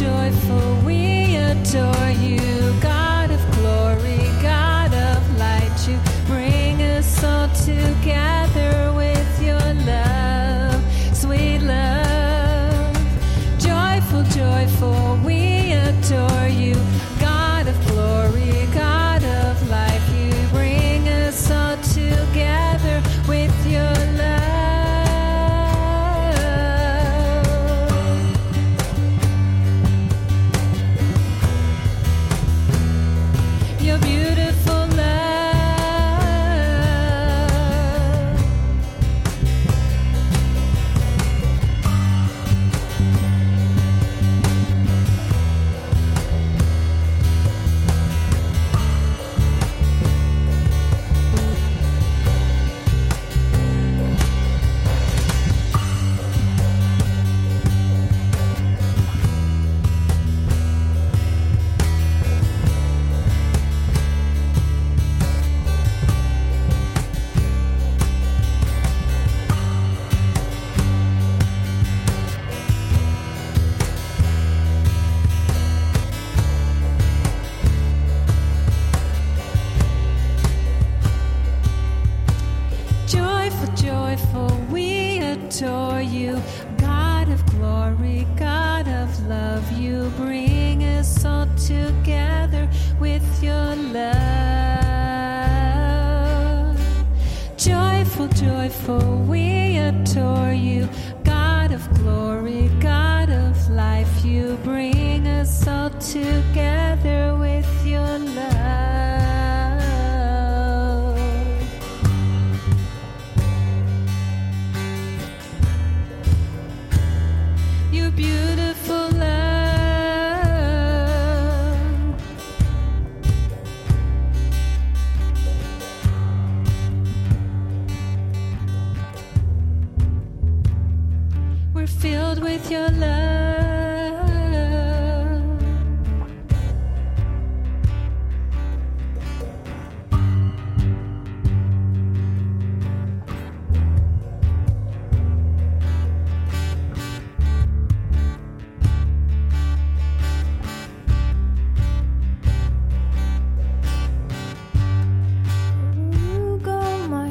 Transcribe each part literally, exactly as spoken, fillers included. joyful, we adore you, God of glory, God of light. You bring us all together with your love, sweet love. Joyful, joyful, we adore you, God of glory, God of life. You bring us all together with your love.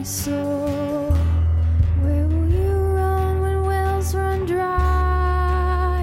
Soul, where will you run when wells run dry?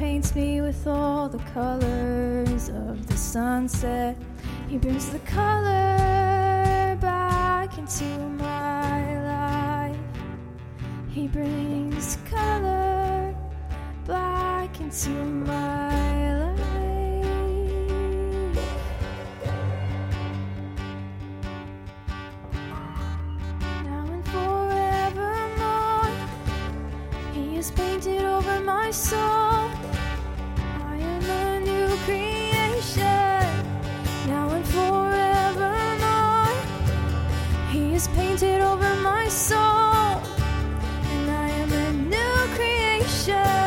paints me with all the colors of the sunset. He brings the color back into my life. He brings color back into my life. Now and forevermore, He has painted over my soul. Painted over my soul, and I am a new creation.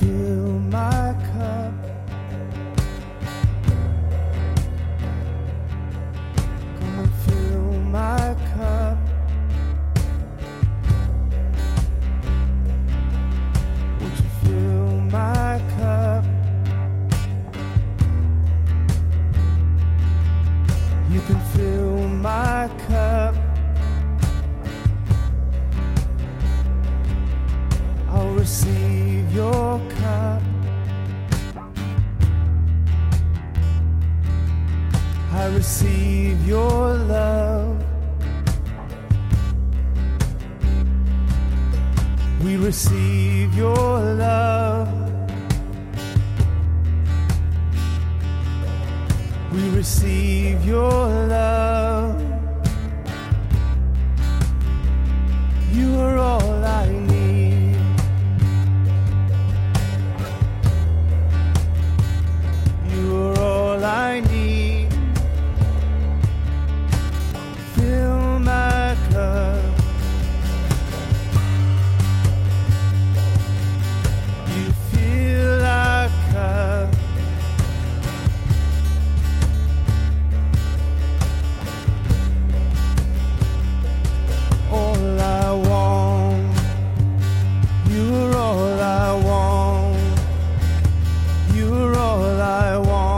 fill my cup. Come and fill my cup. Won't you fill my cup? You can fill my cup. I'll receive your cup. I receive your love. We receive your love. We receive your love. You are all I need. I need. Fill my cup. You fill our cup. All I want, you're all I want. You're all I want.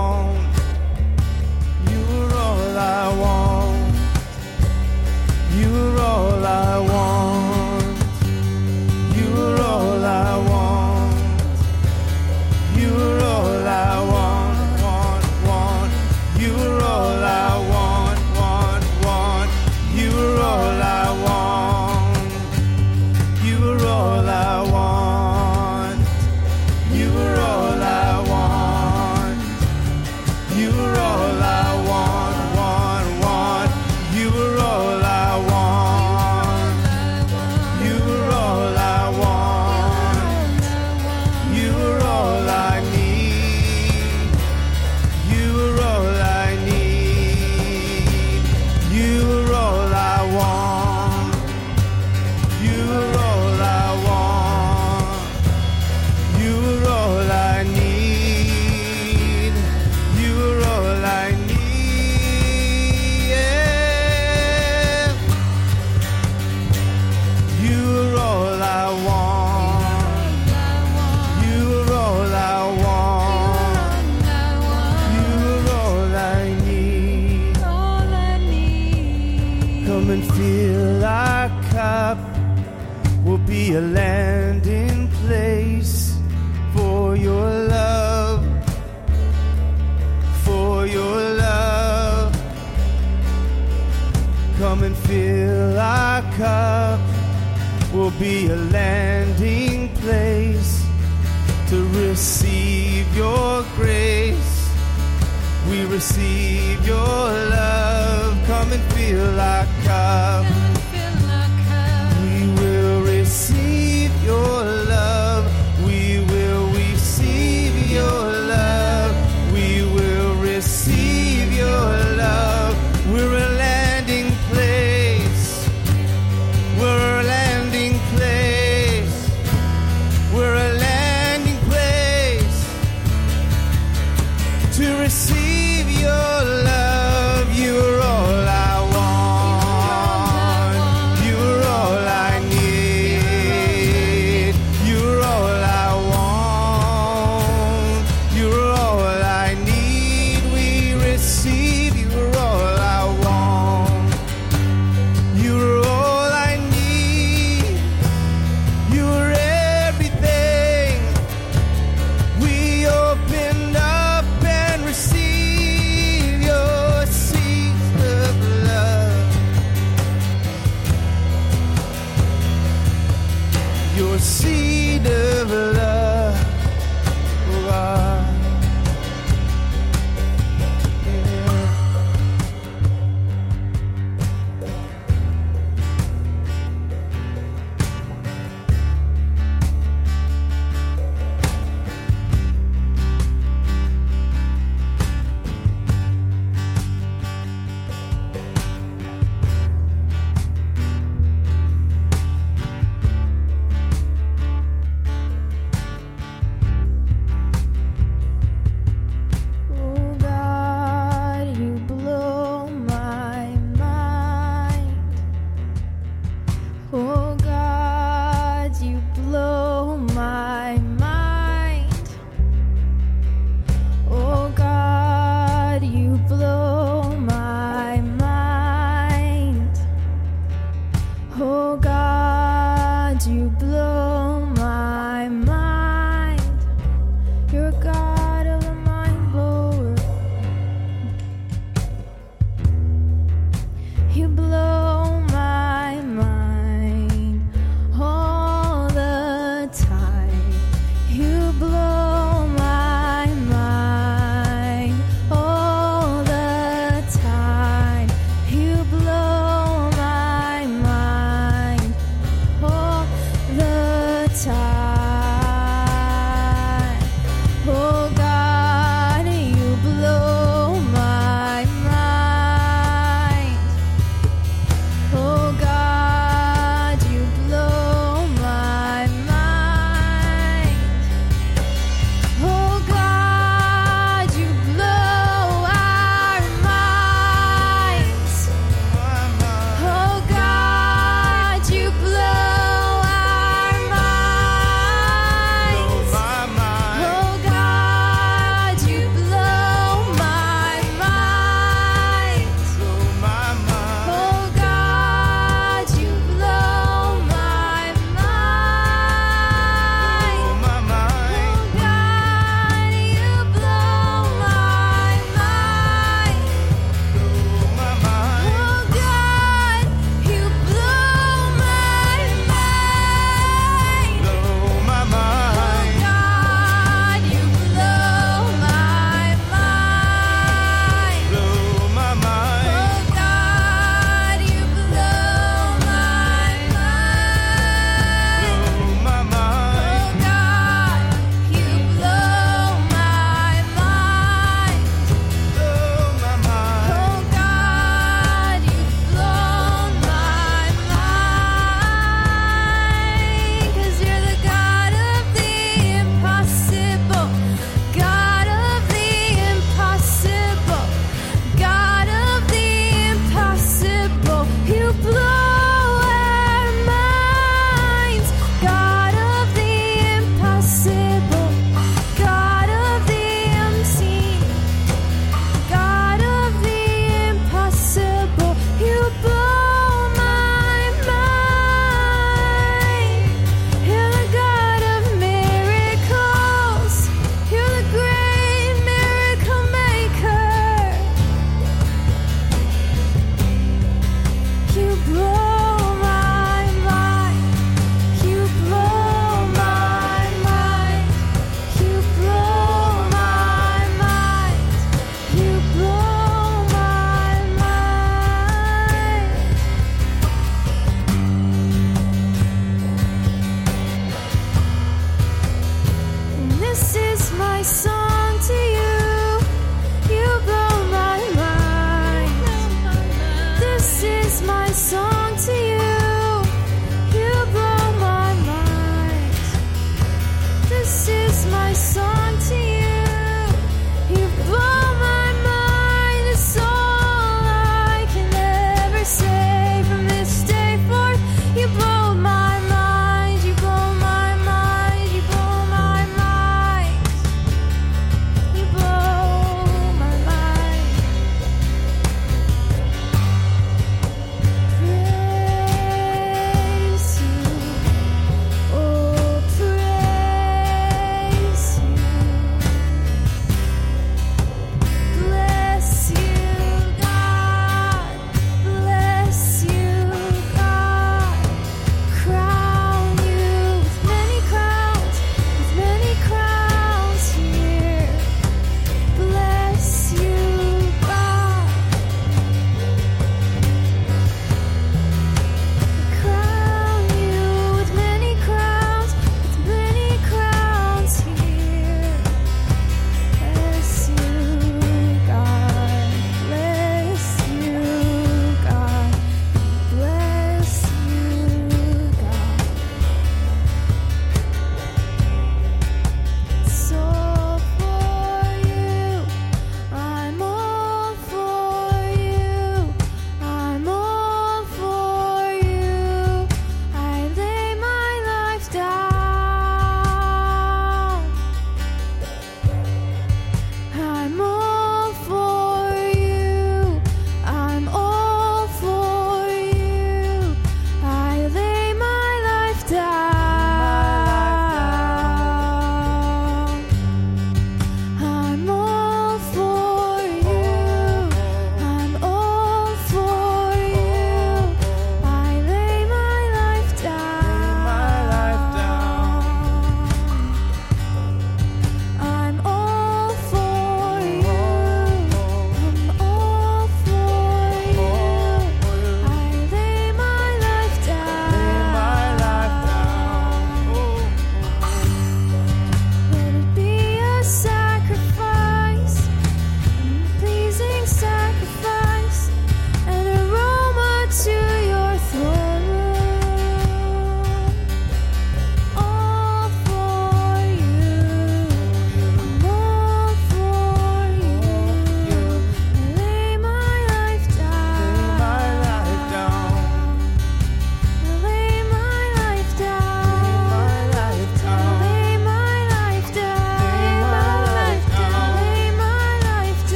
See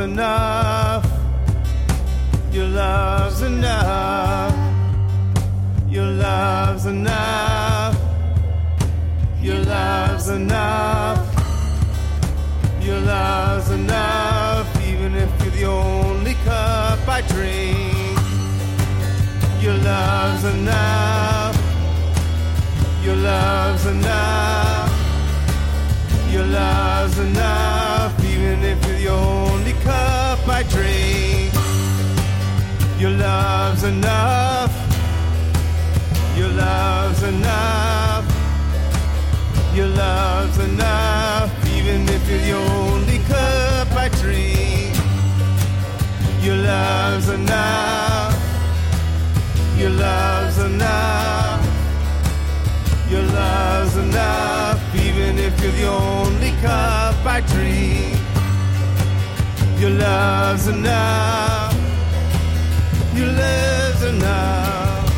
Enough, even if you're the only cup I drink. love's enough. Your love's enough. Your love's enough. Even if you're the only cup I drink, your love's enough. Your love's enough.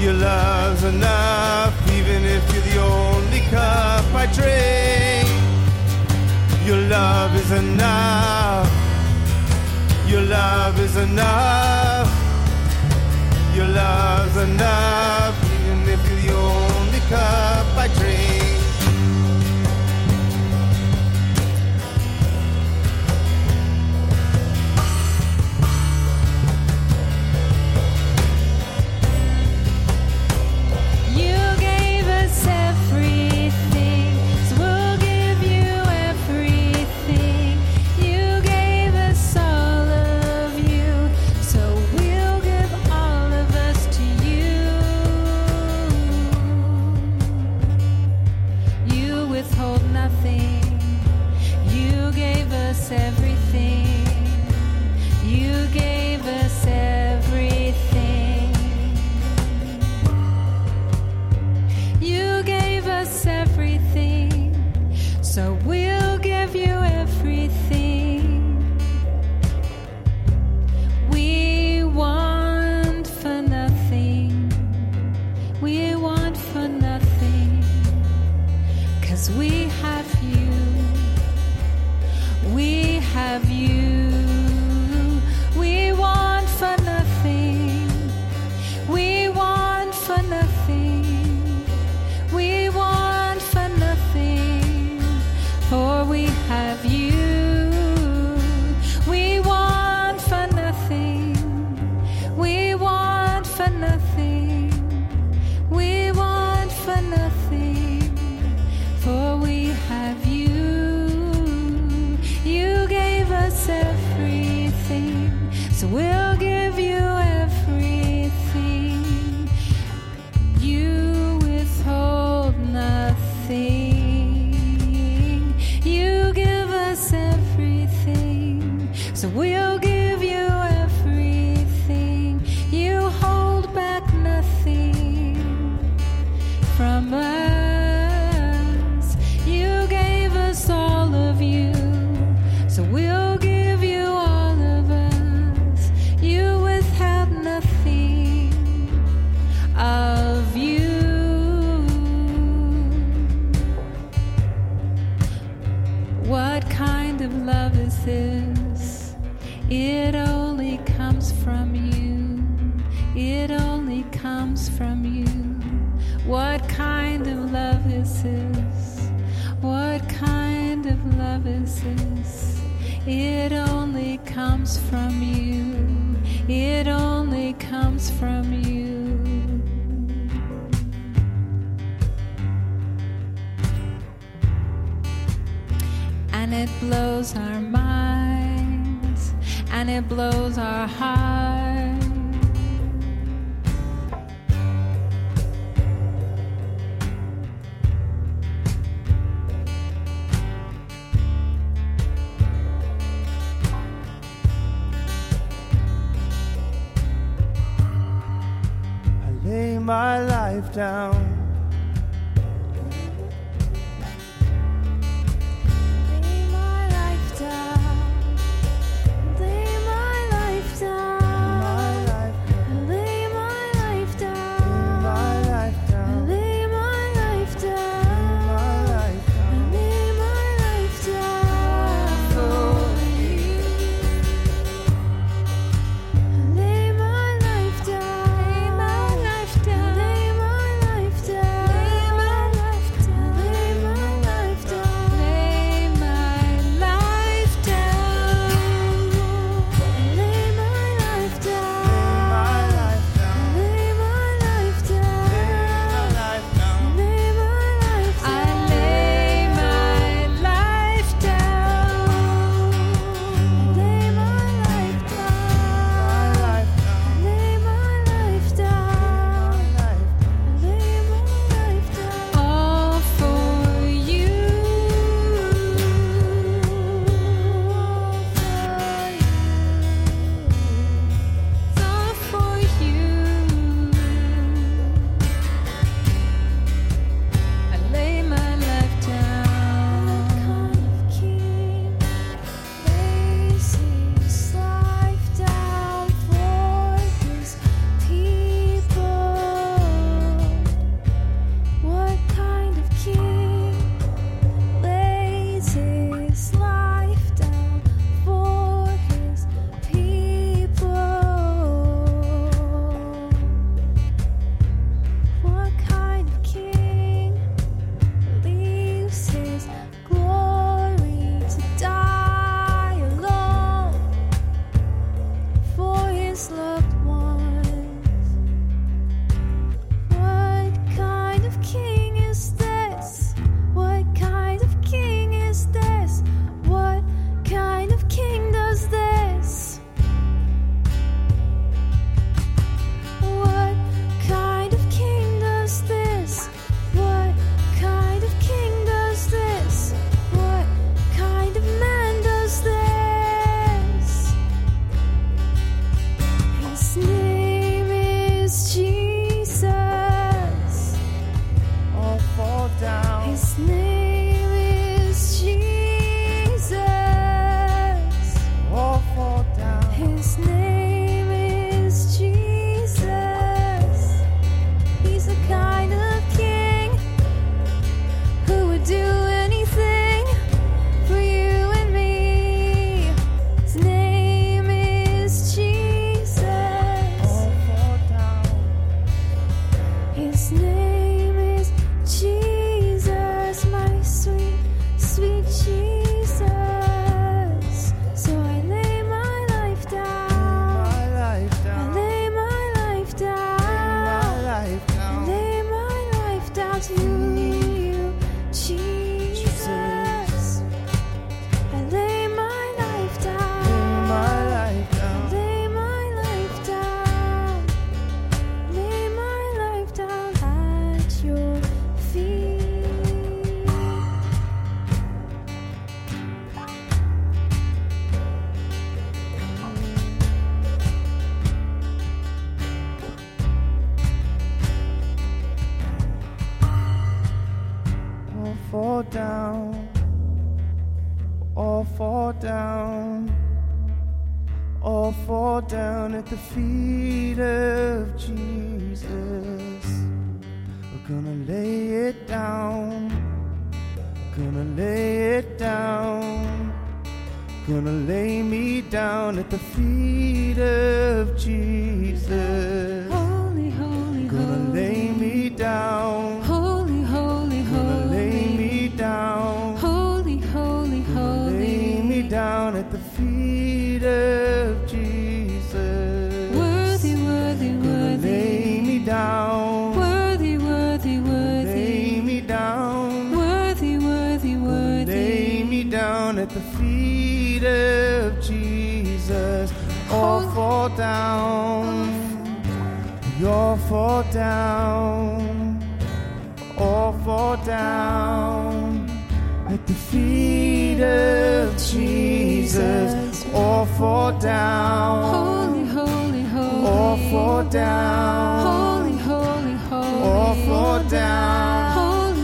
Your love's enough. Even if you're the only cup I drink, your love is enough. Your love is enough. Your love's enough. Even if you're the only cup I drink. fall down, all fall down, all fall down at the feet of Jesus. We're gonna lay it down, gonna lay it down, gonna lay me down at the feet of Jesus. Holy, holy, gonna lay me down. Holy, holy, holy, lay me down. Holy, holy, holy, lay me down at the feet of Jesus. Worthy, worthy, worthy, lay me down. At the feet of Jesus, all fall down, we all fall down, all fall down at the feet of Jesus, all fall down, all fall down, all fall down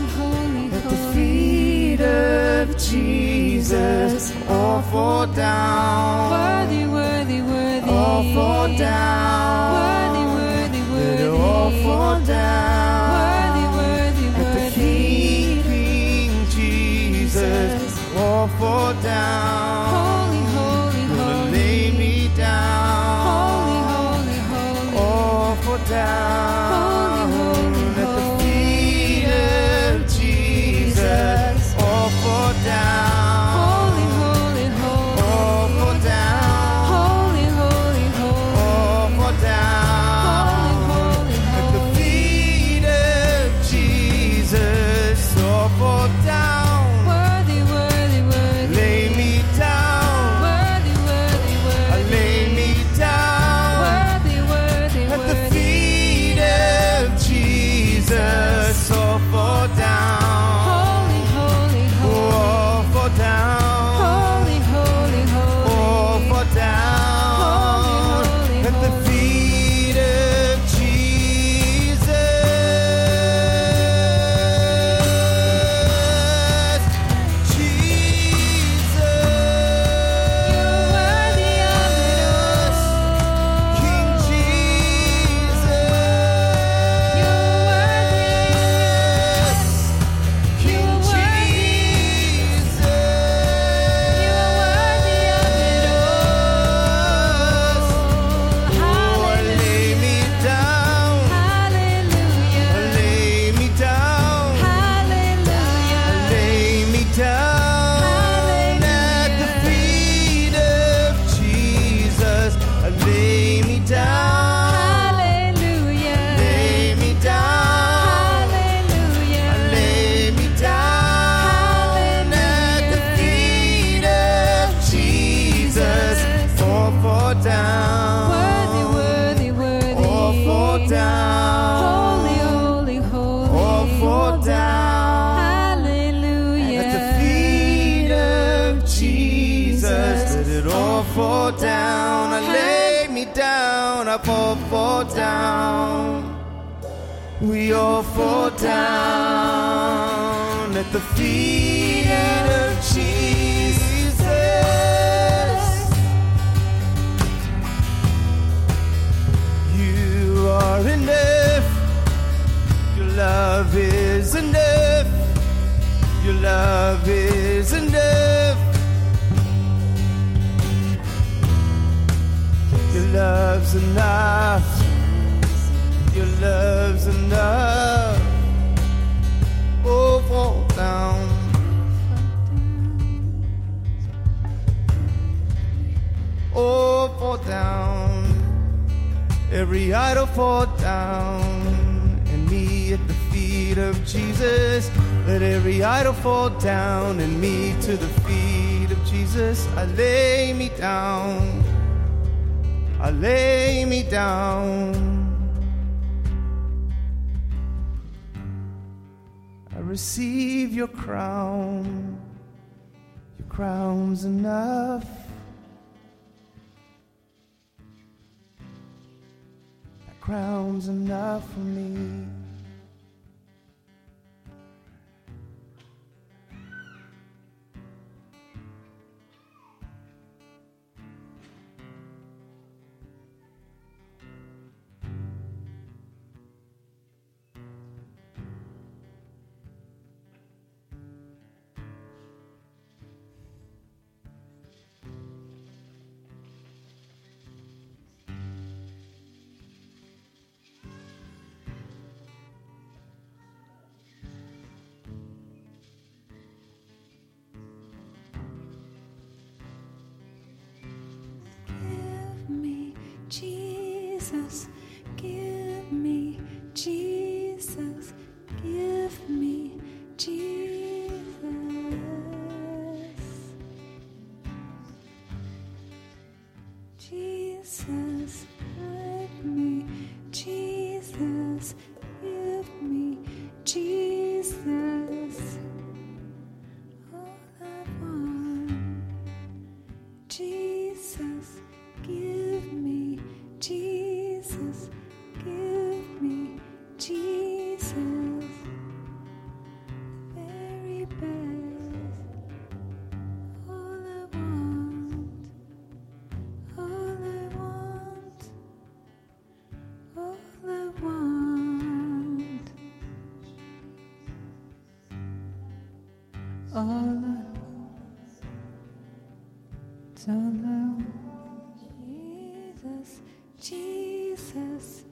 at the feet of Jesus. Jesus, all fall down. Worthy, worthy, worthy. All fall down. Worthy, worthy, worthy. All fall down. Worthy, worthy, worthy. At the King, King Jesus, all fall down. Holy, holy, holy. Lay me down. Holy, holy, holy. All fall down. Holy, holy, holy. At the feet of Jesus, all fall down. Jesus, give me, Jesus, give me, Jesus, Jesus, let me, Jesus, give me, Jesus, all I want, Jesus, give me, Jesus, give me, Jesus, the very best, all I want, all I want, all I want, all I want, all I want. Jesus, Jesus.